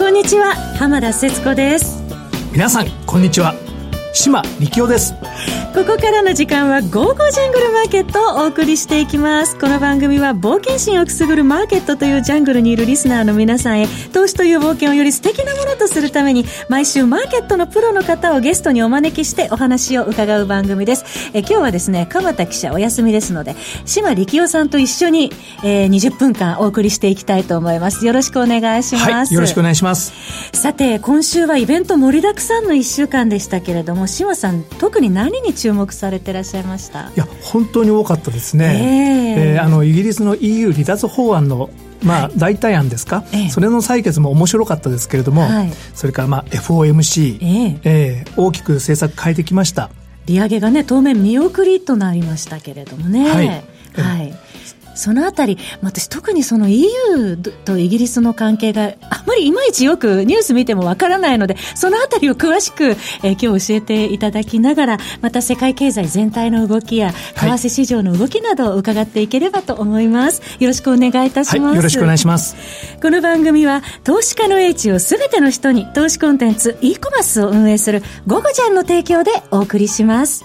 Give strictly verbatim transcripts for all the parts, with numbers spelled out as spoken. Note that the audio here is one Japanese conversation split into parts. こんにちは、浜田節子です。皆さんこんにちは、島力夫です。ここからの時間はゴーゴージャングルマーケットをお送りしていきます。この番組は冒険心をくすぐるマーケットというジャングルにいるリスナーの皆さんへ、投資という冒険をより素敵なものとするために、毎週マーケットのプロの方をゲストにお招きしてお話を伺う番組です。え今日はですね、川田記者お休みですので、島力夫さんと一緒に、えー、にじゅっぷんかんお送りしていきたいと思います。よろしくお願いします。はい、よろしくお願いします。さて、今週はイベント盛りだくさんのいっしゅうかんでしたけれども、島さん特に何に注目されてらっしゃいました？いや、本当に多かったですね。えーえー、あのイギリスの イーユー 離脱法案の、まあ、代替案ですか、えー、それの採決も面白かったですけれども、はい、それから、まあ、エフオーエムシー、えーえー、大きく政策変えてきました。利上げが、ね、当面見送りとなりましたけれどもね。はい、えーはい、そのあたり、私特にその イーユー とイギリスの関係があまりいまいちよくニュース見てもわからないので、そのあたりを詳しく、えー、今日教えていただきながら、また世界経済全体の動きや為替市場の動きなどを伺っていければと思います。はい、よろしくお願いいたします。はい、よろしくお願いします。この番組は投資家の英知をすべての人に、投資コンテンツ e コマースを運営するゴゴジャンの提供でお送りします。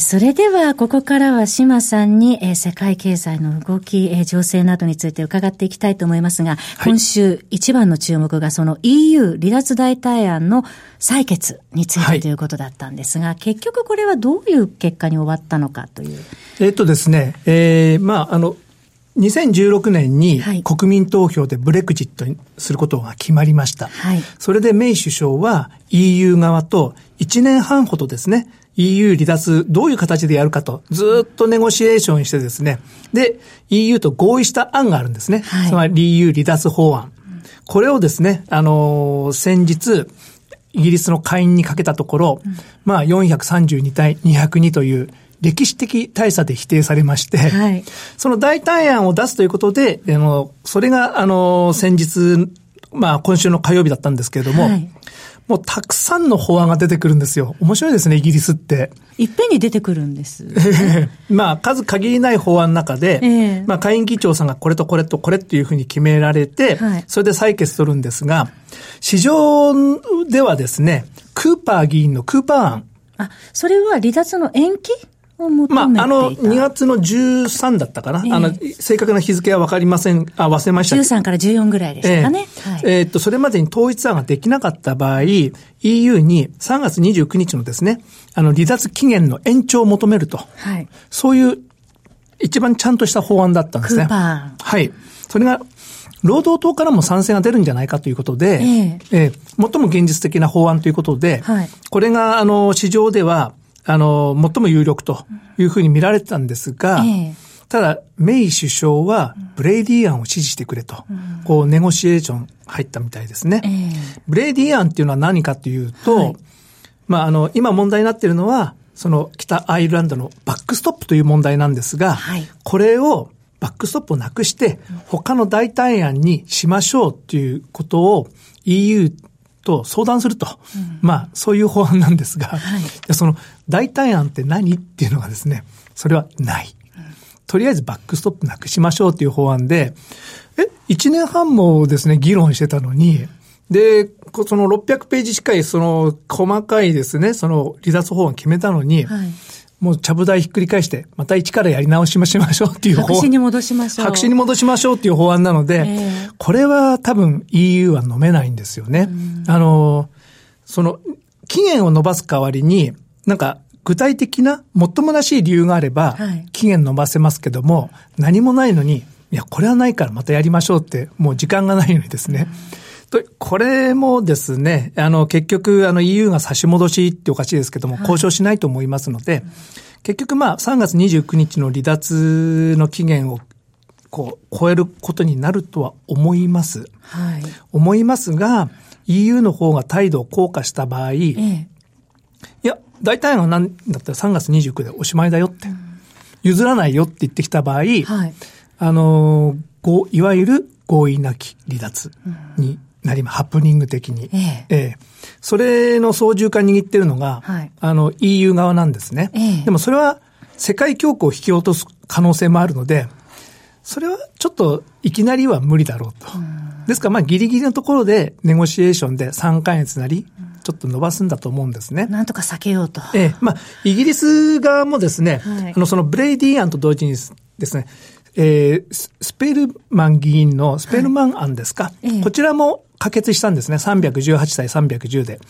それではここからは島さんに、えー、世界経済の動き、えー、情勢などについて伺っていきたいと思いますが、はい、今週一番の注目がその イーユー 離脱代替案の採決について、はい、ということだったんですが、結局これはどういう結果に終わったのかという。えっとですね、えー、まああのにせんじゅうろくねんに国民投票でブレクジットにすることが決まりました。はい、それでメイ首相は イーユー 側といちねんはんほどですね、イーユー 離脱どういう形でやるかとずっとネゴシエーションしてですね、で イーユー と合意した案があるんですね。はい、つまり イーユー 離脱法案、これをですね、あのー、先日イギリスの下院にかけたところ、うん、まあよんひゃくさんじゅうにたいにひゃくにという歴史的大差で否定されまして、はい、その代替案を出すということで、あのそれがあの先日、まあ今週の火曜日だったんですけれども、はい、もうたくさんの法案が出てくるんですよ。面白いですね、イギリスって。いっぺんに出てくるんです。まあ数限りない法案の中で、えー、まあ下院議長さんがこれとこれとこれっていうふうに決められて、はい、それで採決するんですが、市場ではですね、クーパー議員のクーパー案。あ、それは離脱の延期？まあ、あの、にがつのじゅうさんだったかな、えー、あの、正確な日付はわかりません、あ、忘れました。じゅうさんからじゅうよんぐらいでしたかね。えーはい、えー、っと、それまでに統一案ができなかった場合、イーユー にさんがつにじゅうくにちのですね、あの、離脱期限の延長を求めると。はい。そういう、一番ちゃんとした法案だったんですね。クーパー案。はい。それが、労働党からも賛成が出るんじゃないかということで、えーえー、最も現実的な法案ということで、はい、これが、あの、市場では、あの、最も有力というふうに見られてたんですが、ええ、ただ、メイ首相はブレイディ案を支持してくれと、うん、こう、ネゴシエーション入ったみたいですね。ええ、ブレイディ案っていうのは何かというと、はい、まあ、あの、今問題になっているのは、その北アイルランドのバックストップという問題なんですが、はい、これを、バックストップをなくして、他の代替案にしましょうということを イーユー と相談すると、うん、まあそういう法案なんですが、はい、その代替案って何っていうのがですね、それはない、うん、とりあえずバックストップなくしましょうという法案で、えいちねんはんもですね議論してたのに、でそのろっぴゃくページ近いその細かいですねその離脱法案決めたのに、はい、もうちゃぶ台ひっくり返してまた一からやり直しましましょうっていう法案、白紙に戻しましょう白紙に戻しましょうっていう法案なので、えー、これは多分 イーユー は飲めないんですよね。あのその期限を延ばす代わりになんか具体的なもっともらしい理由があれば、はい、期限延ばせますけども、何もないのに、いやこれはないからまたやりましょうって、もう時間がないのにですね、とこれもですね、あの結局あの イーユー が差し戻しっておかしいですけども、はい、交渉しないと思いますので、結局まあさんがつにじゅうくにちの離脱の期限をこう超えることになるとは思います、はい、思いますが イーユー の方が態度を硬化した場合、ええ、いや大体は何だったらさんがつにじゅうくでおしまいだよって、うん、譲らないよって言ってきた場合、はい、あのごいわゆる合意なき離脱に、うんなりハプニング的に、ええええ、それの操縦桿握ってるのが、はい、あの イーユー 側なんですね、ええ、でもそれは世界恐慌を引き落とす可能性もあるので、それはちょっといきなりは無理だろうと。ですからまあギリギリのところでネゴシエーションでさんかげつなりちょっと伸ばすんだと思うんですね。なんとか避けようと。ええ、まあイギリス側もですね、はい、あのそのブレイディ案と同時にですね、えー、スペルマン議員のスペルマン案ですか、はいええ、こちらも可決したんですね。さんびゃくじゅうはちたいさんびゃくじゅうで、うん、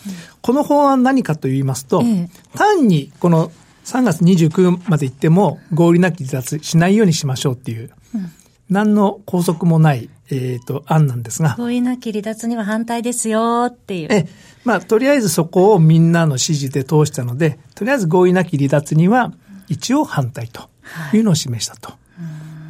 この法案何かと言いますと、ええ、単にこのさんがつにじゅうくにちまで行っても合理なき離脱しないようにしましょうっていう、うん、何の拘束もない、えーと、案なんですが、合理なき離脱には反対ですよっていう。え、まあ、とりあえずそこをみんなの支持で通したので、とりあえず合理なき離脱には一応反対というのを示したと。はい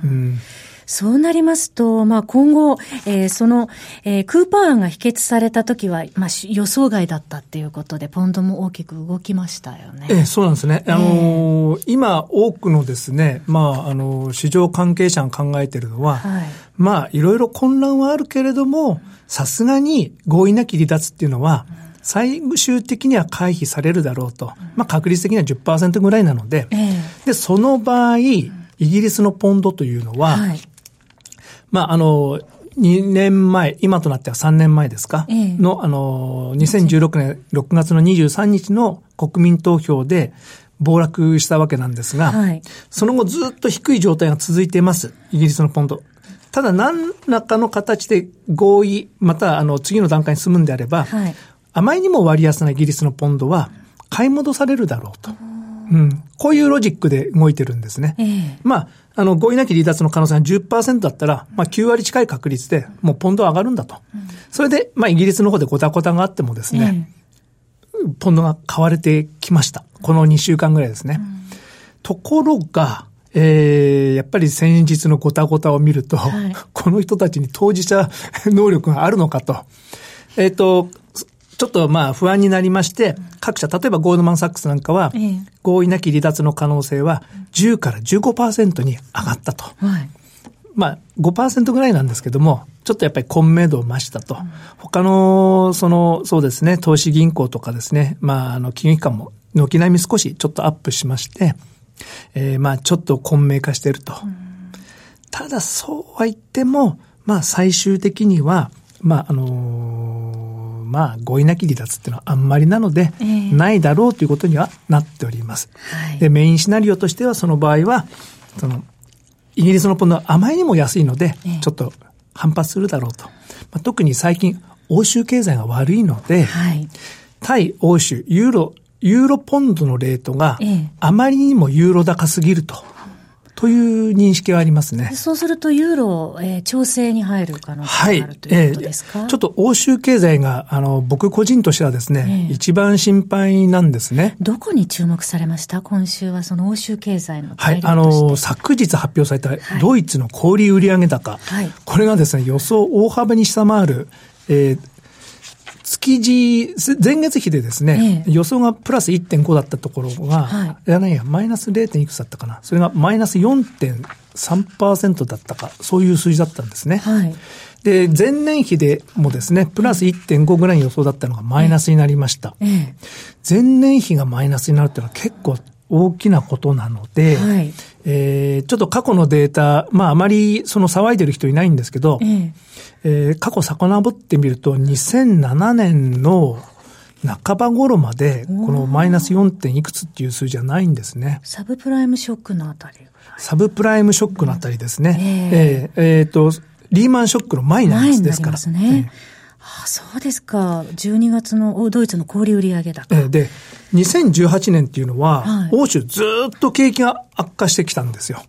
うん、そうなりますと、まあ、今後、えー、その、えー、クーパー案が否決されたときは、まあ、予想外だったっていうことで、ポンドも大きく動きましたよね。えー、そうなんですね。あのーえー、今、多くのですね、まあ、あのー、市場関係者が考えているのは、はい、まあ、いろいろ混乱はあるけれども、さすがに合意なき離脱っていうのは、うん最終的には回避されるだろうと、まあ、確率的には じゅっパーセント ぐらいなので、えー、で、その場合、イギリスのポンドというのは、はい、まあ、あの、にねんまえ、今となってはさんねんまえですか、えー、の、あの、にせんじゅうろくねんろくがつのにじゅうさんにちの国民投票で暴落したわけなんですが、はい、その後ずっと低い状態が続いています、イギリスのポンド。ただ、何らかの形で合意、また、あの、次の段階に進むんであれば、はいあまりにも割安なイギリスのポンドは買い戻されるだろうと、うん、こういうロジックで動いてるんですね、えー、まあ、あの合意なき離脱の可能性が じゅっパーセント だったら、まあ、きゅうわり近い確率でもうポンドは上がるんだと、うん、それで、まあ、イギリスの方でごたごたがあってもですね、えー、ポンドが買われてきました。このにしゅうかんぐらいですね、うん、ところが、えー、やっぱり先日のごたごたを見ると、はい、この人たちに当事者能力があるのかとえっとちょっとまあ不安になりまして、各社、例えばゴールドマンサックスなんかは、合意なき離脱の可能性はじゅうからじゅうごパーセント に上がったと。はい、まあ ごパーセント ぐらいなんですけども、ちょっとやっぱり混迷度を増したと。うん、他の、その、そうですね、投資銀行とかですね、まああの金融機関も軒並み少しちょっとアップしまして、えー、まあちょっと混迷化していると。うん、ただそうは言っても、まあ最終的には、まああのー、まあ、合意なき離脱っていうのはあんまりなので、えー、ないだろうということにはなっております、はい、でメインシナリオとしてはその場合はそのイギリスのポンドはあまりにも安いので、えー、ちょっと反発するだろうと、まあ、特に最近欧州経済が悪いので、はい、対欧州ユーロ、ユーロポンドのレートがあまりにもユーロ高すぎると、えー、という認識はありますね。そうするとユーロ、えー、調整に入る可能性があるということですか。はいえー、ちょっと欧州経済があの僕個人としてはですね、えー、一番心配なんですね。どこに注目されました？今週はその欧州経済の対立として、はい、あの昨日発表されたドイツの小売売上高、はい、これがですね予想を大幅に下回る、えー、月次前月比でですね、えー、予想がプラス いってんご だったところが、はい、いやないやマイナス れいてん いくつだったかな、それがマイナス よんてんさんパーセント だったか、そういう数字だったんですね、はい、で前年比でもですねプラス いってんご ぐらいの予想だったのがマイナスになりました、えーえー、前年比がマイナスになるというのは結構大きなことなので、はいえー、ちょっと過去のデータ、まああまりその騒いでる人いないんですけど、えーえー、過去遡ってみるとにせんななねんの半ば頃までこのマイナス よん. いくつっていう数字じゃないんですね。サブプライムショックのあたりぐらい。サブプライムショックのあたりですね。えー、えー、えーとリーマンショックの前になりますですから。前になりますね。うんああそうですか。じゅうにがつのドイツの小売売上高でにせんじゅうはちねんっていうのは、はい、欧州ずっと景気が悪化してきたんですよ。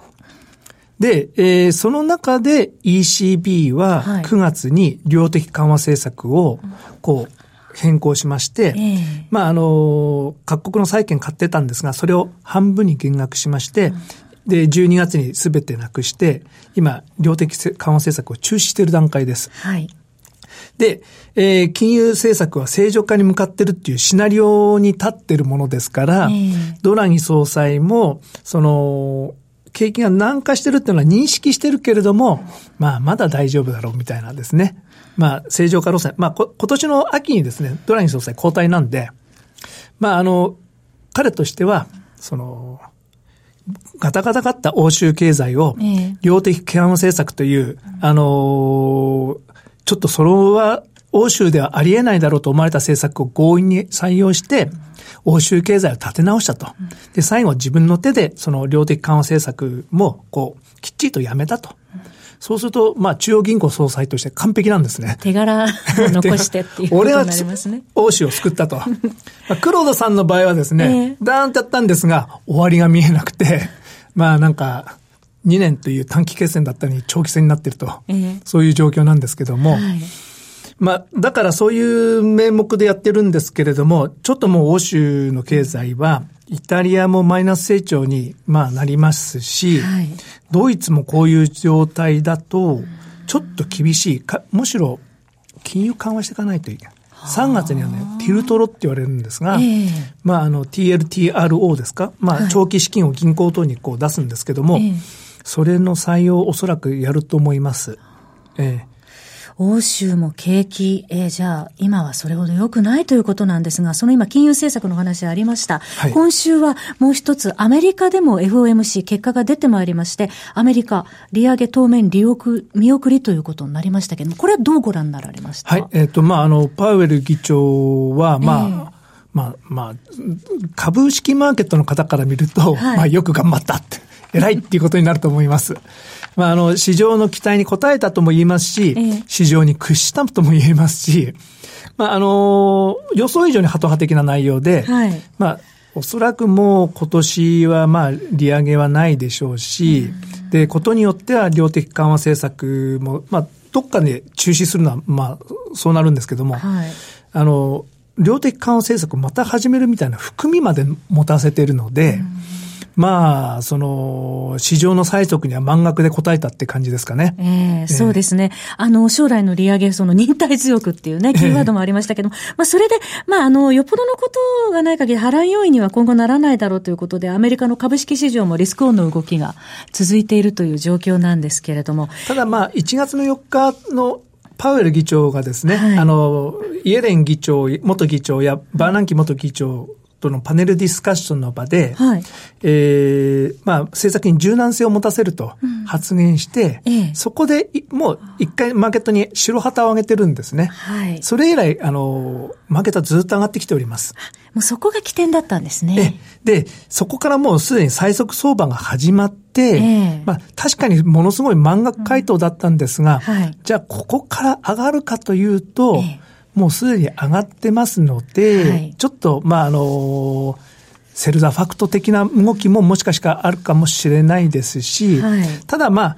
で、えー、その中で イーシービー はくがつに量的緩和政策をこう変更しまして、はいまああのー、各国の債券買ってたんですがそれを半分に減額しまして、うん、でじゅうにがつに全てなくして今量的緩和政策を中止している段階です。はいで、えー、金融政策は正常化に向かってるっていうシナリオに立ってるものですから、えー、ドラギ総裁も、その、景気が軟化してるっていうのは認識してるけれども、まあ、まだ大丈夫だろうみたいなんですね。まあ、正常化路線。まあ、こ、今年の秋にですね、ドラギ総裁交代なんで、まあ、あの、彼としては、その、ガタガタかった欧州経済を量的緩和政策という、えー、あのー、ちょっとそれは欧州ではありえないだろうと思われた政策を強引に採用して欧州経済を立て直したと。で、最後自分の手でその量的緩和政策もこうきっちりとやめたと。そうすると、まあ、中央銀行総裁として完璧なんですね。手柄を残してっていうことになりますね。俺は欧州を救ったと。まあ、黒田さんの場合はですね、えー、ダーンとやったんですが、終わりが見えなくて、まあなんか、にねんという短期決戦だったのに長期戦になっていると、えー、そういう状況なんですけども、はい、まあ、だからそういう名目でやってるんですけれども、ちょっともう欧州の経済は、イタリアもマイナス成長に、まあ、なりますし、はい、ドイツもこういう状態だと、ちょっと厳しいか、むしろ、金融緩和していかないといけない。さんがつにはね、ティルトロって言われるんですが、えー、まあ、あの、ティーエルティーアールオー ですか、まあ、長期資金を銀行等にこう出すんですけども、はい、それの採用をおそらくやると思います。えー欧州も景気、えー、じゃあ今はそれほど良くないということなんですが、その今金融政策の話ありました、はい、今週はもう一つアメリカでも エフオーエムシー 結果が出てまいりまして、アメリカ利上げ当面利送見送りということになりましたけども、これはどうご覧になられましたか？はい、えっと、まあ、あのパウエル議長はまあ、えーまあまあ、株式マーケットの方から見ると、はい、まあ、よく頑張ったって偉いっていうことになると思います。まあ、あの、市場の期待に応えたとも言えますし、ええ、市場に屈したとも言えますし、まあ、あの、予想以上にハト派的な内容で、はい、まあ、おそらくもう今年はまあ、利上げはないでしょうし、うん、で、ことによっては量的緩和政策も、まあ、どっかで中止するのは、まあ、そうなるんですけども、はい、あの、量的緩和政策をまた始めるみたいな含みまで持たせているので、うん、まあ、その、市場の催促には満額で応えたって感じですかね。ええー、そうですね。あの、将来の利上げ、その忍耐強くっていうね、キーワードもありましたけども、えー、まあ、それで、まあ、あの、よっぽどのことがない限り、波乱要因には今後ならないだろうということで、アメリカの株式市場もリスクオンの動きが続いているという状況なんですけれども。ただ、まあ、いちがつのよっかの、パウエル議長がですね、はい、あの、イエレン議長、元議長や、バーナンキ元議長、とのパネルディスカッションの場で、はい、えー、まあ、政策に柔軟性を持たせると発言して、うん、ええ、そこでもう一回マーケットに白旗を上げてるんですね。はい、それ以来、あの、マーケットはずっと上がってきております。もうそこが起点だったんですね。で、そこからもうすでに最速相場が始まって、ええ、まあ、確かにものすごい満額回答だったんですが、うん、はい、じゃあここから上がるかというと、ええ、もうすでに上がってますので、はい、ちょっと、まあ、あの、セルザファクト的な動きももしかしたらあるかもしれないですし、はい、ただ、まあ、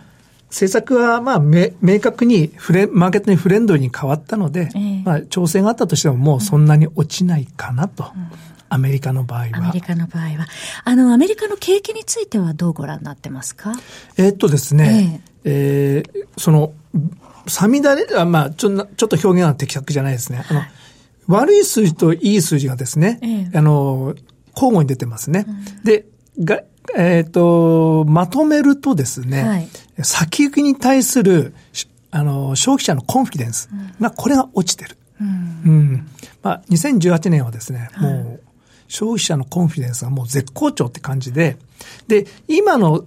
政策は、まあ、明確にフレ、マーケットにフレンドリーに変わったので、えー、まあ、調整があったとしてももうそんなに落ちないかなと。うん、アメリカの場合は。アメリカの場合は。あの、アメリカの景気についてはどうご覧になってますか？えー、っとですね、えーえー、その、さみだれ、あ、まあ、ちょ、ちょっと表現は的確じゃないですね。あの、悪い数字といい数字がですね、ええ、あの、交互に出てますね。うん、で、が、えっと、まとめるとですね、はい、先行きに対する、あの、消費者のコンフィデンスが、これが落ちてる。うん。うん、まあ、にせんじゅうはちねんはですね、はい、もう、消費者のコンフィデンスがもう絶好調って感じで、で、今の、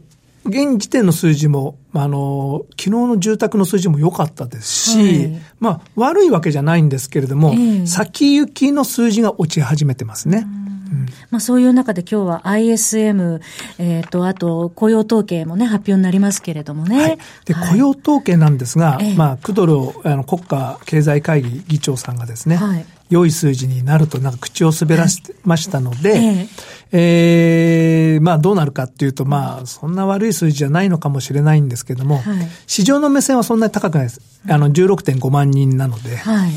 現時点の数字も、あの、昨日の住宅の数字も良かったですし、はい、まあ、悪いわけじゃないんですけれども、えー、先行きの数字が落ち始めてますね。うん、まあ、そういう中で今日は アイエスエム、えー、とあと雇用統計もね発表になりますけれどもね。はい、で、はい、雇用統計なんですが、えー、まあ、クドロあの国家経済会議議長さんがですね、はい、良い数字になるとなんか口を滑らしてましたので、えーえー、まあ、どうなるかっていうと、まあ、そんな悪い数字じゃないのかもしれないんですけども、はい、市場の目線はそんなに高くないです。あの じゅうろくてんごまんにんなので。はい、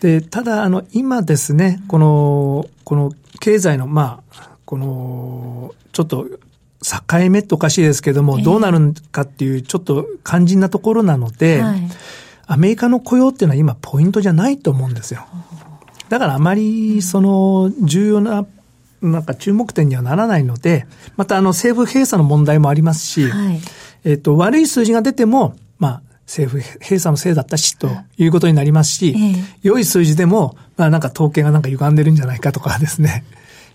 で、ただ、あの、今ですね、この、この、経済の、まあ、この、ちょっと、境目っておかしいですけども、えー、どうなるかっていう、ちょっと肝心なところなので、はい、アメリカの雇用っていうのは今、ポイントじゃないと思うんですよ。だから、あまり、その、重要な、なんか注目点にはならないので、また、あの、政府閉鎖の問題もありますし、はい、えっと、悪い数字が出ても、まあ、政府閉鎖のせいだったしということになりますし、ええ、良い数字でも、まあ、なんか統計がなんか歪んでるんじゃないかとかですね、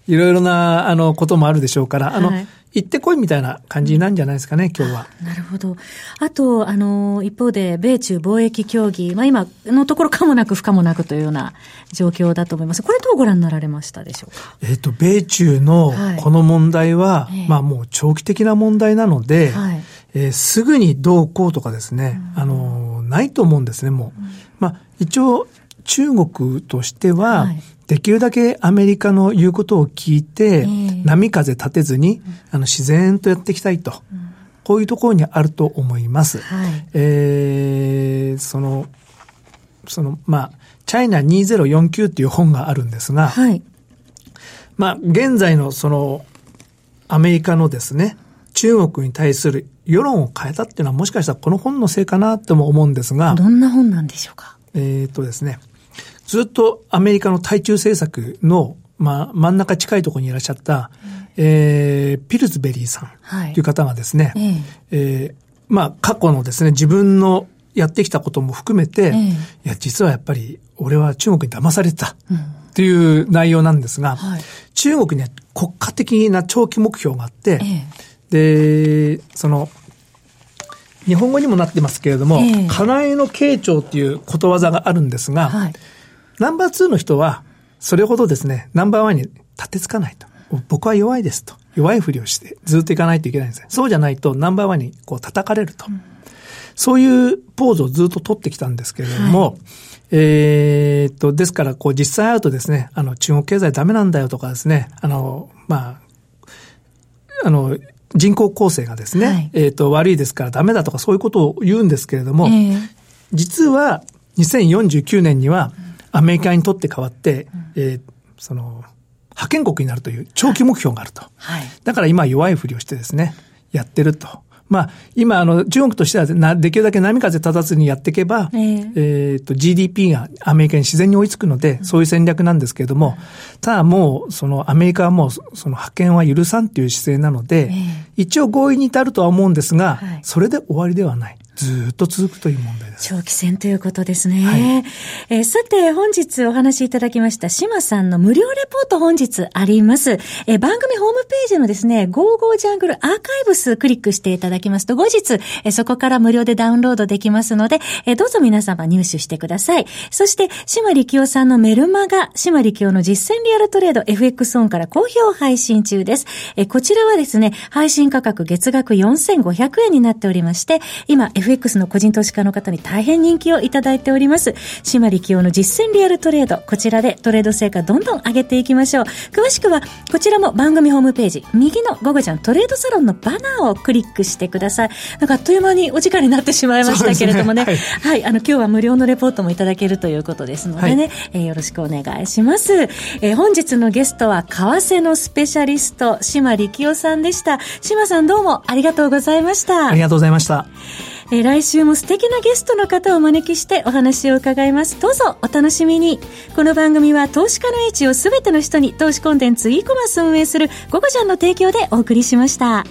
いろいろなあのこともあるでしょうから、あの、はい、行ってこいみたいな感じなんじゃないですかね、今日は。なるほど。あと、あの、一方で、米中貿易協議、まあ今のところかもなく不可もなくというような状況だと思います。これどうご覧になられましたでしょうか？えっと、米中のこの問題は、はい、まあもう長期的な問題なので、はいえー、すぐにどうこうとかですね、うん、あの、ないと思うんですね、もう。うん、まあ一応、中国としては、はい、できるだけアメリカの言うことを聞いて、えー、波風立てずに、あの、自然とやっていきたいと、うん、こういうところにあると思います。はい、えー、その、その、まあ、チャイナにせんよんじゅうきゅうっていう本があるんですが、はい、まあ、現在のその、アメリカのですね、中国に対する世論を変えたっていうのはもしかしたらこの本のせいかなとも思うんですが、どんな本なんでしょうか？えっとですね、ずっとアメリカの対中政策の、まあ、真ん中近いところにいらっしゃった、うんえー、ピルズベリーさんという方がですね、はいえーえー、まあ過去のですね自分のやってきたことも含めて、えー、いや実はやっぱり俺は中国に騙されてたっていう内容なんですが、うんはい、中国には国家的な長期目標があって、えー、でその日本語にもなってますけれども、えー、家内の慶長っていうことわざがあるんですが、はいナンバーツーの人は、それほどですね、ナンバーワンに立てつかないと。僕は弱いですと。弱いふりをして、ずっといかないといけないんですね。そうじゃないと、ナンバーワンにこう叩かれると。うん、そういうポーズをずっと取ってきたんですけれども、はい、えー、っと、ですから、こう実際会うとですね、あの、中国経済ダメなんだよとかですね、あの、まあ、あの、人口構成がですね、はい、えー、っと、悪いですからダメだとかそういうことを言うんですけれども、えー、実は、にせんよんじゅうきゅうねんには、うんアメリカにとって代わって、うんえー、その、派遣国になるという長期目標があると。はい、だから今弱いふりをしてですね、やってると。まあ、今、あの、中国としてはな、できるだけ波風立たずにやっていけば、えーえー、と、ジーディーピー がアメリカに自然に追いつくので、うん、そういう戦略なんですけれども、ただもう、その、アメリカはもう、その、派遣は許さんという姿勢なので、えー、一応合意に至るとは思うんですが、はい、それで終わりではない。ずっと続くという問題です。長期戦ということですね。はい、えー、さて本日お話しいただきました島さんの無料レポート本日あります。えー、番組ホームページのですね、ゴーゴージャングルアーカイブスクリックしていただきますと後日、えー、そこから無料でダウンロードできますので、えー、どうぞ皆様入手してください。そして島力夫さんのメルマガ島力夫の実践リアルトレード エフエックス オンから好評配信中です。えー、こちらはですね配信価格月額よんせんごひゃくえんになっておりまして今 エフエックス の個人投資家の方に大変人気をいただいております島力夫の実践リアルトレードこちらでトレード成果どんどん上げていきましょう。詳しくはこちらも番組ホームページ右のゴゴちゃんトレードサロンのバナーをクリックしてください。なんかあっという間にお時間になってしまいましたけれどもね、はい、はい、あの今日は無料のレポートもいただけるということですのでね、はいえー、よろしくお願いします。えー、本日のゲストは為替のスペシャリスト島力夫さんでした。島さんどうもありがとうございました。ありがとうございました。えー、来週も素敵なゲストの方をお招きしてお話を伺います。どうぞお楽しみに。この番組は投資家の英知をすべての人に投資コンテンツ e コマース運営するゴゴジャンの提供でお送りしました。